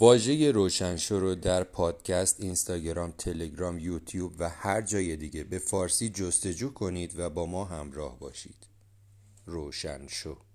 واژه روشن شو رو در پادکست، اینستاگرام، تلگرام، یوتیوب و هر جای دیگه به فارسی جستجو کنید و با ما همراه باشید. روشن شو.